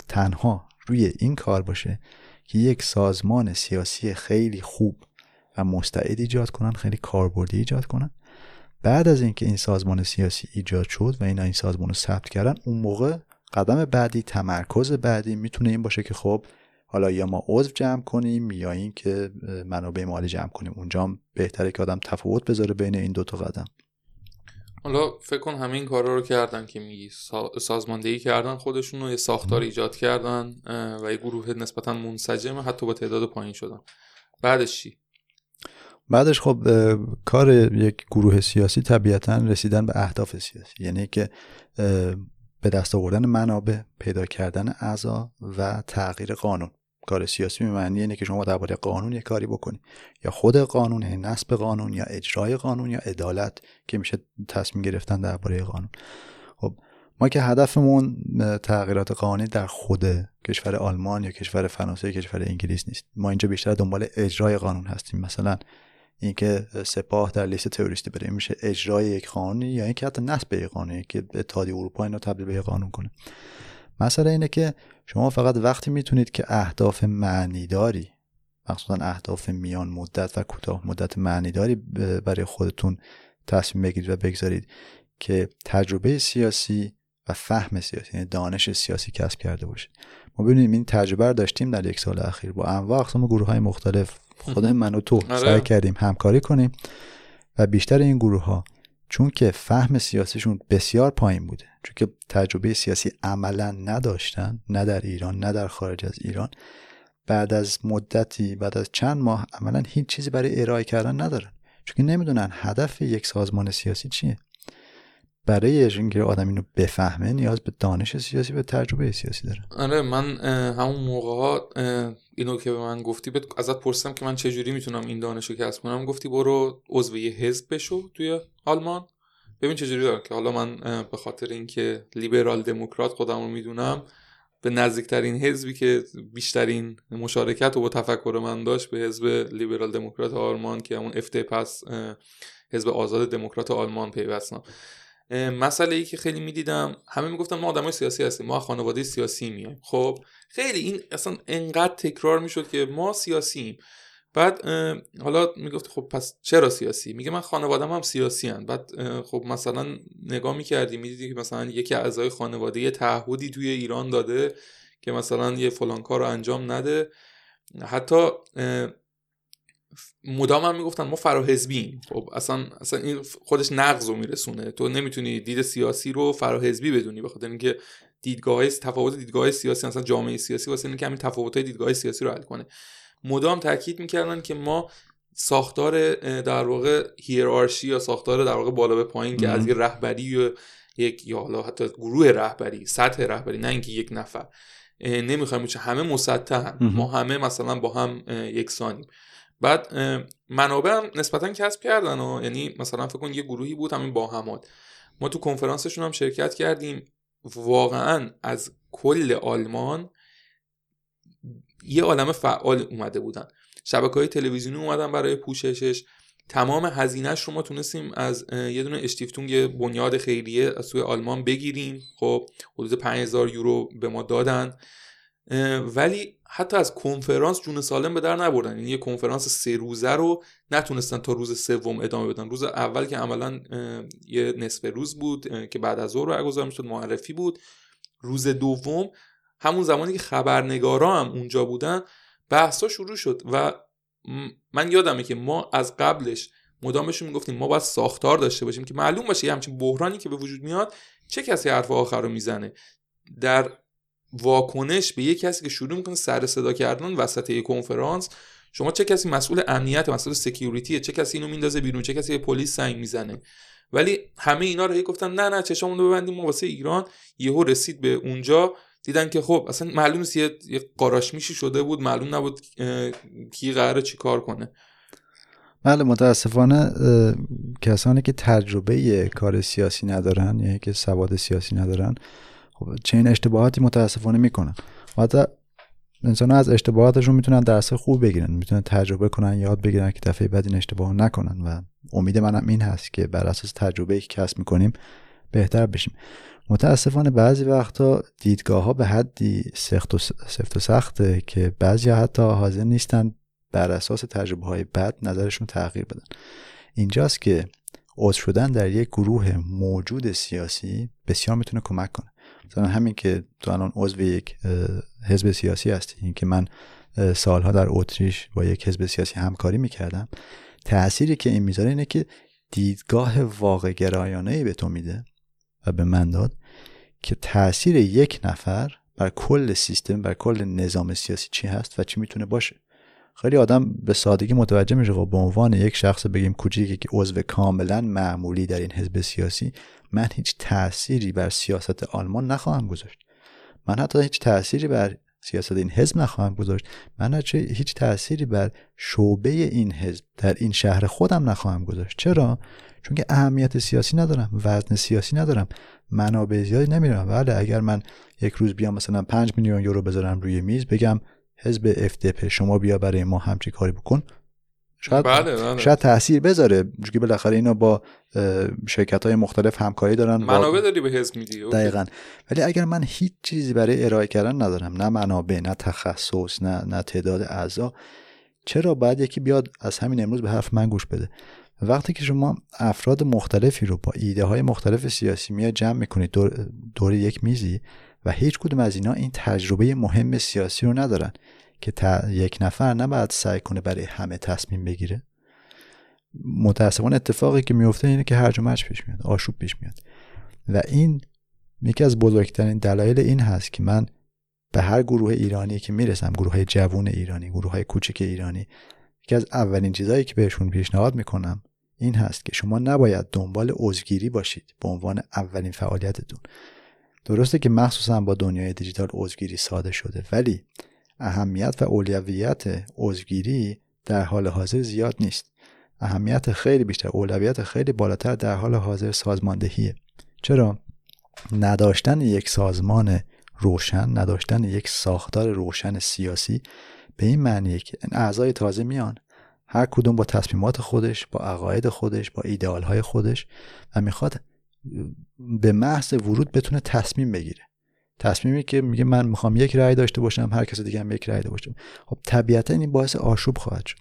تنها روی این کار باشه که یک سازمان سیاسی خیلی خوب و مستعد ایجاد کنن، خیلی کاربردی ایجاد کنن. بعد از اینکه این سازمان سیاسی ایجاد شد و اینا این سازمان رو ثبت کردن، اون موقع قدم بعدی، تمرکز بعدی میتونه این باشه که خب حالا یا ما عضو جمع کنیم یا این که منابع مالی جمع کنیم. اونجا هم بهتره که آدم تفاوت بذاره بین این دوتا قدم. حالا فکر کن همین کارا رو کردن که میگی، سازماندهی کردن خودشون رو، یه ساختار ایجاد کردن و یه گروه نسبتا منسجم حتی با تعداد پایین شدن. بعدش چی؟ بعدش خب کار یک گروه سیاسی طبیعتاً رسیدن به اهداف سیاسی، یعنی که به دست آوردن منابع، پیدا کردن اعضا و تغییر قانون. کار سیاسی معنی اینه که شما درباره قانون یک کاری بکنی، یا خود قانون، یا نسب قانون، یا اجرای قانون، یا عدالت که میشه تصمیم گرفتن درباره قانون. خب ما که هدفمون تغییرات قانونی در خود کشور آلمان یا کشور فرانسه یا کشور انگلیس نیست، ما اینجا بیشتر دنبال اجرای قانون هستیم. مثلا اینکه سپاه در لیست تروریستی بره، میشه اجرای یک قانونی، یا اینکه حتی نسب یک قانونی که اتحادیه اروپا اینو تبدیل به قانون کنه. مسئله اینه که شما فقط وقتی میتونید که اهداف معنیداری، مخصوصا اهداف میان مدت و کوتاه مدت معنیداری برای خودتون تصمیم بگیرید و بگذارید که تجربه سیاسی و فهم سیاسی، یعنی دانش سیاسی کسب کرده باشید. ما ببینیم این تجربه رو داشتیم در یک سال اخیر با انواع اقسام گروه‌های مختلف. خود من و تو سعی کردیم همکاری کنیم و بیشتر این گروه‌ها چون که فهم سیاسیشون بسیار پایین بوده، چون که تجربه سیاسی عملا نداشتن، نه در ایران نه در خارج از ایران، بعد از مدتی، بعد از چند ماه عملا هیچ چیزی برای ارائه کردن ندارن، چون که نمیدونن هدف یک سازمان سیاسی چیه. برای اینکه آدم اینو بفهمه نیاز به دانش سیاسی، به تجربه سیاسی داره. آره، من همون موقع‌ها اینو که به من گفتی، بهت ازت پرسیدم که من چه جوری میتونم این دانشو کسب کنم، گفتی برو عضو یه حزب بشو توی آلمان، ببین چه جوری داره. که حالا من به خاطر اینکه لیبرال دموکرات خودم رو میدونم، به نزدیکترین حزبی که بیشترین مشارکت و با تفکر من داشت به حزب لیبرال دموکرات آلمان که همون اف دی پی اس، حزب آزاد دموکرات آلمان پیوستم. مسئله ای که خیلی میدیدم، همه میگفتن ما آدمای سیاسی هستیم، ما خانواده سیاسی میایم. خب خیلی این اصلا انقدر تکرار میشد که ما سیاسییم. بعد حالا میگفت خب پس چرا سیاسی؟ میگه من خانواده‌م هم سیاسی ان. بعد خب مثلا نگاه میکردی میدیدی که مثلا یکی از اعضای خانواده یه تعهدی توی ایران داده که مثلا یه فلان کارو انجام نده. حتی مدام هم میگفتن ما فراحزبیم. خب اصلا اصلا این خودش نقض رو میرسونه، تو نمیتونی دید سیاسی رو فراحزبی بدونی، بخاطر اینکه دیدگاه‌های تفاوت دیدگاه‌های سیاسی، اصلا جامعه سیاسی واسه اینکه همین تفاوت‌های دیدگاه‌های سیاسی رو حل کنه. مدام تاکید میکردن که ما ساختار در واقع هیرارشی یا ساختار در واقع بالا به پایین که از یه رهبری و یک یا حالا حتی گروه رهبری، سطح رهبری، نه اینکه یک نفر، نمیخوایم چه همه مسطحن، ما همه مثلا با هم یکسانیم. بعد منابع هم نسبتاً کسب کردن و یعنی مثلا فکر کن یه گروهی بود همین باهماد، ما تو کنفرانسشون هم شرکت کردیم، واقعاً از کل آلمان یه عالمه فعال اومده بودن، شبکه‌های تلویزیونی اومدن برای پوششش، تمام هزینه‌اش رو ما تونستیم از یه دونه اشتیفتونگ بنیاد خیریه از توی آلمان بگیریم. خب حدود پنج هزار یورو به ما دادن، ولی حتی از کنفرانس جون سالم به در نبردن. یعنی یه کنفرانس سه روزه رو نتونستن تا روز سوم ادامه بدن. روز اول که عملا یه نصف روز بود که بعد از ظهر برگزار میشد، معرفی بود. روز دوم همون زمانی که خبرنگارا هم اونجا بودن، بحثا شروع شد و من یادمه که ما از قبلش مدامشون میگفتیم ما باید ساختار داشته باشیم که معلوم باشه یه همچین بحرانی که به وجود میاد چه کسی حرف آخر رو میزنه. در واکنش به یک کسی که شروع میکنه سر صدا کردن وسط یک کنفرانس، شما چه کسی مسئول امنیت، مسئول سکیوریتیه، چه کسی اینو میندازه بیرون، چه کسی پلیس سنگ میزنه. ولی همه اینا رو هی گفتن نه نه چشامون رو ببندیم ما واسه ایران. یهو رسید به اونجا دیدن که خب اصلا معلوم نیست، یه قاراش میشی شده بود، معلوم نبود کی قراره چیکار کنه. بله، متاسفانه کسانی که تجربه کار سیاسی ندارن، یعنی که سواد سیاسی ندارن، چه این اشتباهاتی متاسفانه میکنن. حتی انسان‌ها از اشتباهاتشون میتونن درس خوب بگیرن، میتونن تجربه کنن، یاد بگیرن که دفعه بعد این اشتباه نکنن و امید منم این هست که بر اساس تجربه‌ای که کسب می‌کنیم بهتر بشیم. متاسفانه بعضی وقتا دیدگاه‌ها به حدی سخت و سفت و سخته که بعضیا حتی حاضر نیستن بر اساس تجربه‌های بد نظرشون تغییر بدن. اینجاست که عضو شدن در یک گروه موجود سیاسی بسیار میتونه کمک کنه. مثلا همین که تو الان عضو یک حزب سیاسی هستی، این که من سالها در اتریش با یک حزب سیاسی همکاری میکردم، تأثیری که این میذاره اینه که دیدگاه واقع گرایانه‌ای به تو میده و به من داد که تأثیر یک نفر بر کل سیستم، بر کل نظام سیاسی چی هست و چی میتونه باشه. خیلی آدم به سادگی متوجه میشه خب به عنوان یک شخص بگیم کوچیکی که عضو کاملا معمولی در این حزب سیاسی من هیچ تأثیری بر سیاست آلمان نخواهم گذاشت، من حتی هیچ تأثیری بر سیاست این حزب نخواهم گذاشت، من حتی هیچ تأثیری بر شعبه این حزب در این شهر خودم نخواهم گذاشت. چرا؟ چون که اهمیت سیاسی ندارم، وزن سیاسی ندارم، منابع زیادی نمیرم. ولی اگر من یک روز بیام مثلا پنج میلیون یورو بذارم روی میز بگم حزب اف دی پی شما بیا برای ما همچی کاری بکن، شاید بله، شاید تاثیر بذاره، چون که بالاخره اینا با شرکت‌های مختلف همکاری دارن، منابع داری به حزب میدی دقیقاً. ولی اگر من هیچ چیزی برای ارائه کردن ندارم، نه منابع، نه تخصص، نه نه تعداد اعضا، چرا باید یکی بیاد از همین امروز به حرف من گوش بده؟ وقتی که شما افراد مختلفی رو با ایده‌های مختلف سیاسی میای جمع می‌کنید دور دور یک میزی و هیچ کدوم از اینا این تجربه مهم سیاسی رو ندارن که تا یک نفر نباید سعی کنه برای همه تصمیم بگیره. متأسفانه اتفاقی که میفته اینه که هرج و مرج پیش میاد، آشوب پیش میاد و این یکی از بزرگترین دلایل این هست که من به هر گروه ایرانی که میرسم، گروه جوان ایرانی، گروه‌های کوچک ایرانی، یکی از اولین چیزایی که بهشون پیشنهاد میکنم این هست که شما نباید دنبال عضوگیری باشید به عنوان اولین فعالیتتون. درسته که مخصوصا با دنیای دیجیتال عضوگیری ساده شده، ولی اهمیت و اولویت عضوگیری در حال حاضر زیاد نیست. اهمیت خیلی بیشتر، اولویت خیلی بالاتر در حال حاضر سازماندهیه. چرا؟ نداشتن یک سازمان روشن، نداشتن یک ساختار روشن سیاسی به این معنیه که اعضای تازه میان، هر کدوم با تصمیمات خودش، با عقاید خودش، با ایدئالهای خودش و میخواد به محض ورود بتونه تصمیم بگیره. تصمیمی که میگه من میخوام یک رأی داشته باشم، هر کس دیگه هم یک رأی داشته باشه. خب طبیعتا این باعث آشوب خواهد شد.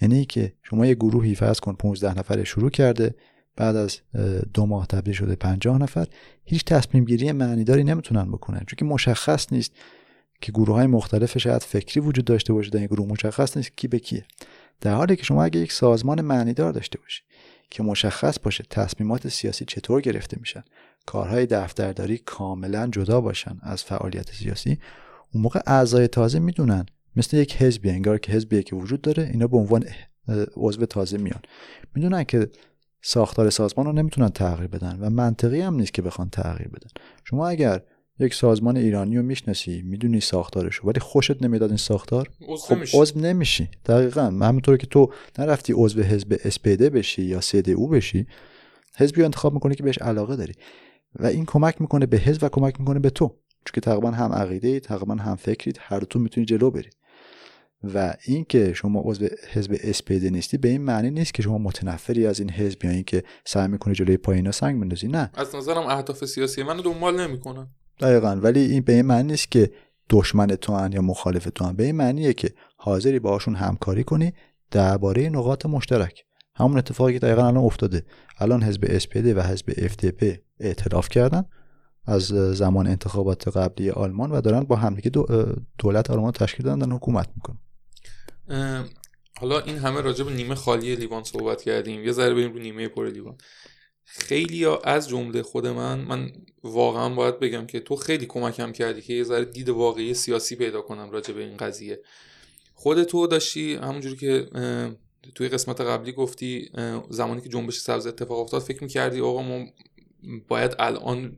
یعنی که شما یه گروهی فرض کن پانزده نفره شروع کرده، بعد از دو ماه تبدیل شده پنجاه نفر، هیچ تصمیم گیری معنی داری نمیتونن بکنن، چون که مشخص نیست که گروهای مختلف شاید فکری وجود داشته باشه در این گروه، مشخص نیست کی به کیه. در حالی که شما اگه یک سازمان معنی دار داشته باشی که مشخص باشه تصمیمات سیاسی چطور گرفته میشن، کارهای دفترداری کاملا جدا باشن از فعالیت سیاسی، اون موقع اعضای تازه میدونن مثل یک حزبی، انگار که حزبیه که وجود داره، اینا به عنوان عضو تازه میان، میدونن که ساختار سازمان رو نمیتونن تغییر بدن و منطقی هم نیست که بخوان تغییر بدن. شما اگر یک سازمان ایرانی رو میشناسی، میدونی ساختارش، ولی خوشت نمیاد این ساختار، خب عضو نمیشی. دقیقاً همونطور که تو نرفتی عضو حزب اس پی دی بشی یا سی دی او بشی، حزبی انتخاب میکنی که بهش علاقه داری و این کمک میکنه به حزب و کمک میکنه به تو، چون که تقریبا هم عقیده اید، تقریبا هم فکرید، هر دوتون میتونی جلو برید. و این که شما عضو حزب اس پی دی نیستی به این معنی نیست که شما متنفری از این حزب یا این که سعی میکنی جلوی پایینا سنگ بندازی. نه، از نظرم اهداف سیاسی منو دنبال نمیکنن. دقیقاً، ولی این به این معنی نیست که دشمن تو ان یا مخالف تو ان، به این معنیه که حاضری باهاشون همکاری کنی درباره نقاط مشترک. همون اتفاقی که دقیقاً الان افتاده، الان حزب اس پی دی و حزب اف دی پی اعتراف کردن از زمان انتخابات قبلی آلمان و دارن با همدیگه دولت آلمان تشکیل دادن، دارن حکومت میکنن. حالا این همه راجع به نیمه خالی لیوان صحبت کردیم، یه ذره بریم رو نیمه پر لیوان. خیلیا از جمله خود من من واقعا باید بگم که تو خیلی کمکم کردی که یه ذره دید واقعی سیاسی پیدا کنم راجع به این قضیه. خود تو داشتی همونجوری که توی قسمت قبلی گفتی، زمانی که جنبش سبز اتفاق افتاد فکر می‌کردی آقا ما باید الان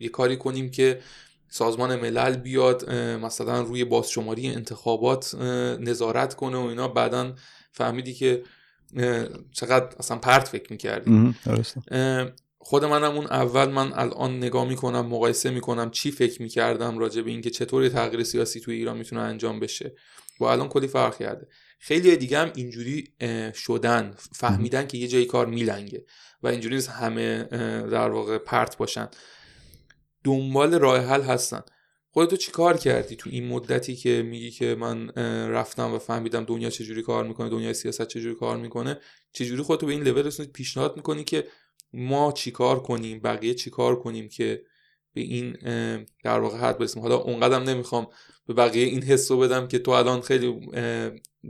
یه کاری کنیم که سازمان ملل بیاد مثلا روی بازشماری انتخابات نظارت کنه و اینا، بعداً فهمیدی که چقدر اصلا پرت فکر میکردی. درسته. خود منم اون اول من الان نگاه میکنم، مقایسه میکنم چی فکر میکردم راجع به اینکه چطوری تغییر سیاسی توی ایران میتونه انجام بشه با الان کلی فرق کرده. خیلی دیگه هم اینجوری شدن، فهمیدن که یه جایی کار میلنگه و اینجوری همه در واقع پرت باشن، دنبال راه حل هستن. خودتو چی کار کردی تو این مدتی که میگی که من رفتم و فهمیدم دنیا چجوری کار میکنه، دنیای سیاست چجوری کار میکنه؟ چجوری خودتو به این لول رسوندی پیشنهاد میکنی که ما چی کار کنیم، بقیه چی کار کنیم که به این در واقع حد برسیم؟ حالا اونقدرم نمیخوام به بقیه این حسو بدم که تو الان خیلی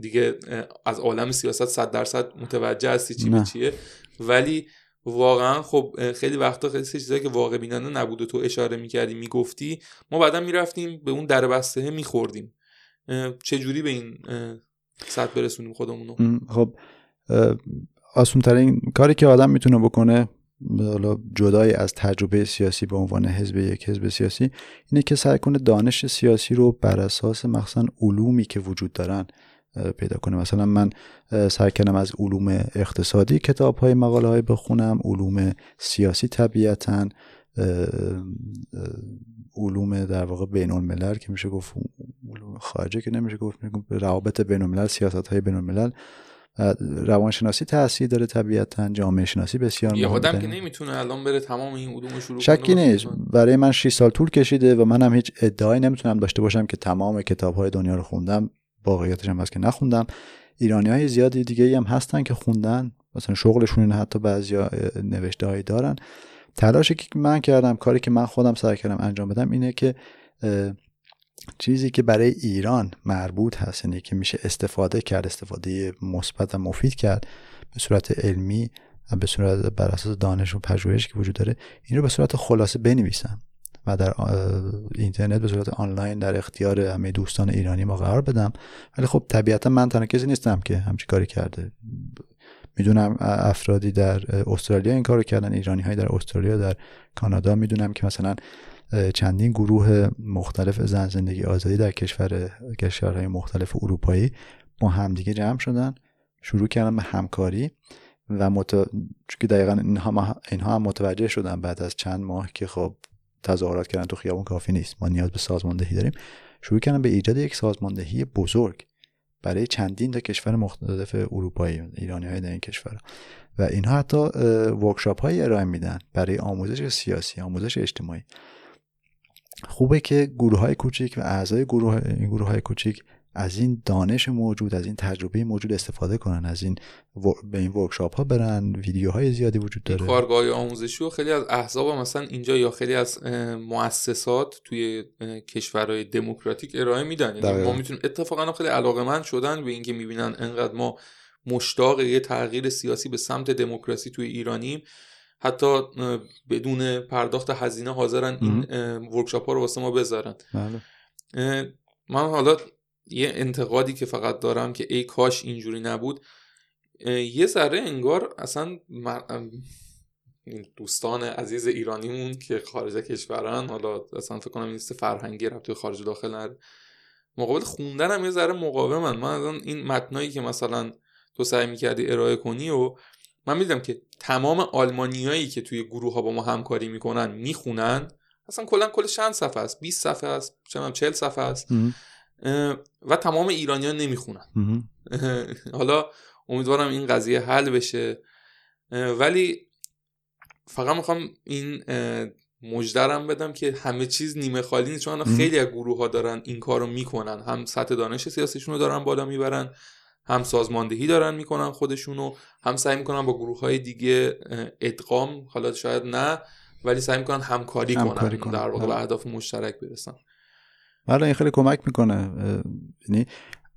دیگه از عالم سیاست صد درصد متوجه هستی چی به چیه، ولی واقعا خب خیلی وقتا خیلی چیزایی که واقع بینانه نبود و تو اشاره میکردی میگفتی، ما بعدا میرفتیم به اون دربسته میخوردیم. چجوری به این سطح برسونیم خودمونو؟ خب آسون‌ترین کاری که آدم میتونه بکنه، حالا جدای از تجربه سیاسی به عنوان حزب یک حزب سیاسی، اینه که سعی کنه دانش سیاسی رو بر اساس مثلا علومی که وجود دارن پیدا کنه. مثلا من سعی کردم از علوم اقتصادی کتاب‌های مقاله‌های بخونم، علوم سیاسی طبیعتاً، علوم در واقع بین‌الملل که میشه گفت، علوم خارجی که نمیشه گفت، روابط بین‌الملل، سیاست‌های بین‌الملل، روانشناسی تأثیر داره طبیعتاً، جامعه شناسی بسیار مهمه. یه آدم که نمیتونه الان بره تمام این علوم رو شروع کنه شکی نیست. برای من شش سال طول کشیده و منم هیچ ادعایی نمیتونم داشته باشم که تمام کتاب‌های دنیا رو خوندم. واقعیتش هم هست که نخوندم. ایرانی‌های زیادی دیگه هم هستن که خوندن، مثلا شغلشون اینه، حتی بعضیا نوشته‌هایی دارن. تلاشی که من کردم، کاری که من خودم سعی کردم انجام بدم اینه که چیزی که برای ایران مربوط هست، یعنی که میشه استفاده کرد، استفاده مثبت و مفید کرد به صورت علمی و به صورت بر اساس دانش و پژوهش که وجود داره، این رو به صورت خلاصه بنویسم و در اینترنت به صورت آنلاین در اختیار همه دوستان ایرانی ما قرار بدم. ولی خب طبیعتا من تنها کسی نیستم که همچین کاری کرده. میدونم افرادی در استرالیا این کارو کردن، ایرانی های در استرالیا، در کانادا، میدونم که مثلا چندین گروه مختلف زن زندگی آزادی در کشور کشورهای مختلف اروپایی با همدیگه جمع شدن، شروع کردن به همکاری و مت... چون دقیقاً اینها اینها هم متوجه شدن بعد از چند ماه که خب تظاهرات کردن تو خیابون کافی نیست، ما نیاز به سازماندهی داریم، شروع کردن به ایجاد یک سازماندهی بزرگ برای چندین تا کشور مختلف اروپایی، ایرانی‌های در این کشورها، و اینها حتی ورکشاپ‌های ارائه میدن برای آموزش سیاسی، آموزش اجتماعی. خوبه که گروه‌های کوچک و اعضای گروه این گروه‌های کوچک از این دانش موجود، از این تجربه موجود استفاده کنن، از این و... به این ورکشاپ‌ها برن، ویدیوهای زیادی وجود داره. کارگاه‌های آموزشی و خیلی از احزاب مثلا اینجا یا خیلی از مؤسسات توی کشورهای دموکراتیک ارائه میدن. یعنی ما میتونیم اتفاقا خیلی علاقه‌مند شدن به اینکه میبینن انقدر ما مشتاق یه تغییر سیاسی به سمت دموکراسی توی ایرانیم، حتی بدون پرداخت هزینه حاضرن این ورکشاپ‌ها رو واسه ما بذارن. بله. من حالا یه انتقادی که فقط دارم که ای کاش اینجوری نبود، یه ذره انگار اصلا دوستان عزیز ایرانیمون که خارج کشورن، حالا اصلا فکر کنم این لیست فرهنگی ربطی خارج داخل نداره، مقابل خوندنم یه ذره مقاومن. من الان این متنایی که مثلا تو سعی می‌کردی ارائه کنی و من می‌دیدم که تمام آلمانیایی که توی گروه‌ها با ما همکاری می‌کنن می‌خونن، اصلا کلا کل چند صفحه است، بیست صفحه است، چند چهل صفحه است و تمام ایرانیان نمیخونن. حالا امیدوارم این قضیه حل بشه، ولی فقط میخوام این مجدرم بدم که همه چیز نیمه خالی نیست، چون خیلی از گروه ها دارن این کارو میکنن، هم سطح دانش سیاسیشون رو دارن بالا میبرن، هم سازماندهی دارن میکنن خودشونو، هم سعی میکنن با گروه های دیگه ادغام، حالا شاید نه، ولی سعی میکنن همکاری, همکاری کنن، در واقع به اهداف مشترک برسن. والا این خیلی کمک میکنه، یعنی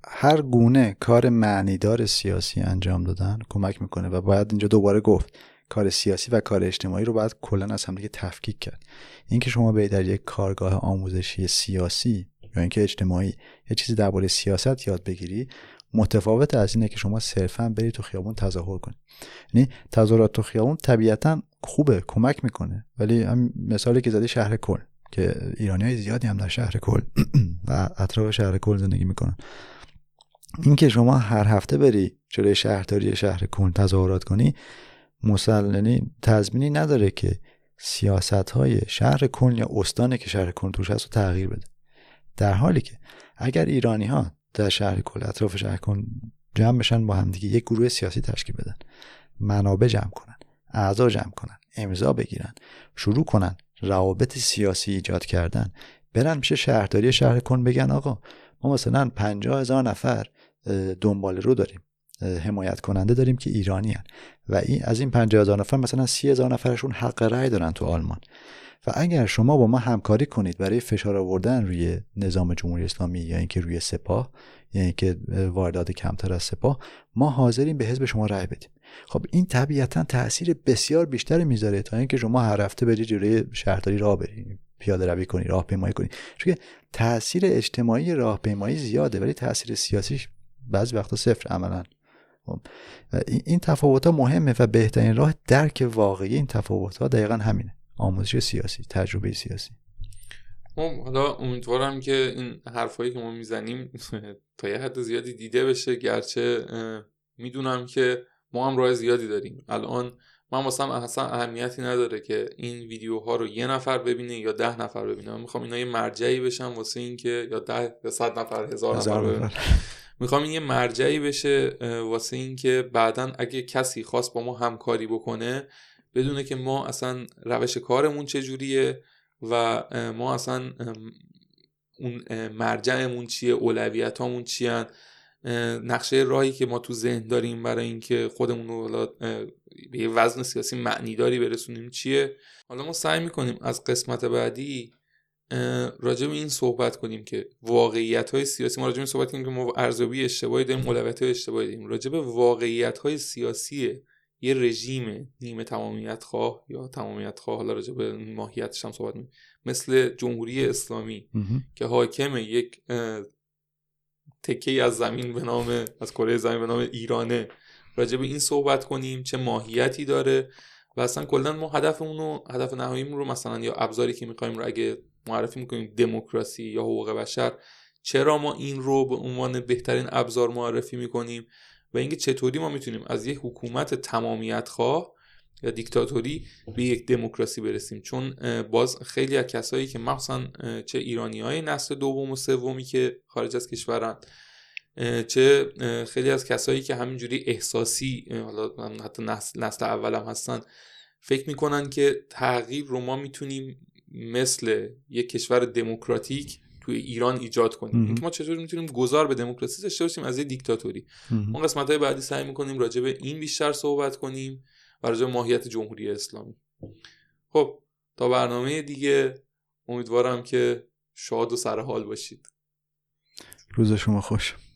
هر گونه کار معنیدار سیاسی انجام دادن کمک میکنه و باید اینجا دوباره گفت کار سیاسی و کار اجتماعی رو باید کلا از هم دیگه تفکیک کرد. اینکه شما به در یک کارگاه آموزشی سیاسی یا اینکه اجتماعی یه چیزی درباره سیاست یاد بگیری متفاوت از اینه که شما صرفا بری تو خیابون تظاهر کنی. یعنی تظاهرات تو خیابون طبیعتا خوبه، کمک میکنه، ولی هم مثالی که زدی شهر کل که ایرانی‌های زیادی هم در شهر کل و اطراف شهر کل زندگی میکنن، این که شما هر هفته بری جلوی شهرداری شهر کل تظاهرات کنی مسلنی تضمینی نداره که سیاست‌های شهر کلن یا استانه که شهر کلن توش هست رو تغییر بده، در حالی که اگر ایرانی‌ها در شهر کلن اطراف شهر کلن جمع بشن با همدیگه یک گروه سیاسی تشکیل بدن، منابع جمع کنن، اعضا جمع کنن، امضا بگیرن، شروع کنن روابط سیاسی ایجاد کردن، برن میشه شهرداری شهر کلن بگن آقا ما مثلا پنجاه هزار نفر دنبال رو داریم، حمایت کننده داریم که ایرانی هن و این از این پنجاه هزار نفر مثلا سی هزار نفرشون حق رأی دارن تو آلمان و اگر شما با ما همکاری کنید برای فشار آوردن روی نظام جمهوری اسلامی یا اینکه روی سپاه یا اینکه واردات کمتر از سپاه، ما حاضریم به حزب شما رأی بدیم. خب این طبیعتا تأثیر بسیار بیشتر میذاره تا اینکه شما هر هفته برید جلوی شهرداری راه برید، پیاده روی کنید، راهپیمایی کنید، چون که تأثیر اجتماعی راهپیمایی زیاده ولی تأثیر سیاسیش بعضی وقتا صفر عملاً. این تفاوت‌ها مهمه و بهترین راه درک واقعی این تفاوت‌ها دقیقاً همینه، آموزش سیاسی، تجربه سیاسی. حالا امیدوارم که این حرفایی که ما میزنیم تا یه حد زیادی دیده بشه، گرچه میدونم که ما هم راه زیادی داریم. الان من واسم اصلا اهمیتی نداره که این ویدیوها رو یه نفر ببینه یا ده نفر ببینه، من میخوام اینا یه مرجعی بشن واسه این که یا ده یا صد نفر، هزار نفر ببینه. میخوام این یه مرجعی بشه واسه این که بعداً اگه کسی خواست با ما همکاری بکنه بدونه که ما اصلا روش کارمون چجوریه و ما اصلا اون مرجعمون چیه، اولویتامون چیه، نقشه راهی که ما تو ذهن داریم برای اینکه خودمون رو به یه وزن سیاسی معنیداری برسونیم چیه. حالا ما سعی میکنیم از قسمت بعدی راجع به این صحبت کنیم که واقعیت‌های سیاسی، ما راجع به این صحبت کنیم که ما ارزیابی اشتباهی داریم، اولویت‌های اشتباهی داریم، راجع به واقعیت‌های سیاسی یه رژیم نیمه تمامیت خواه یا تمامیت خواه، حالا راجع به ماهیتش هم صحبت می‌کنیم، مثل جمهوری اسلامی که حاکم یک تکه از زمین به نام از کره زمین به نام ایرانه، راجع به این صحبت کنیم چه ماهیتی داره و اصلا کلا ما هدفمون رو، هدف نهاییمون رو مثلا یا ابزاری که می‌خوایم رو اگه معرفی میکنیم دموکراسی یا حقوق بشر، چرا ما این رو به عنوان بهترین ابزار معرفی میکنیم و اینکه چطوری ما میتونیم از یک حکومت تمامیت خواه یا دیکتاتوری به یک دموکراسی برسیم. چون باز خیلی از کسایی که مخصوصا چه ایرانیای نسل دوم و سومی که خارج از کشورن، چه خیلی از کسایی که همینجوری احساسی، حالا حتی نسل, نسل اول هم هستن، فکر میکنن که تغییر رو ما میتونیم مثل یک کشور دموکراتیک توی ایران ایجاد کنیم. اینکه ما چطور میتونیم گذار به دموکراسی داشته باشیم از یه دیکتاتوری. اون قسمت‌های بعدی سعی می‌کنیم راجع به این بیشتر صحبت کنیم و راجع به ماهیت جمهوری اسلامی. خب تا برنامه دیگه، امیدوارم که شاد و سرحال باشید. روز شما خوش.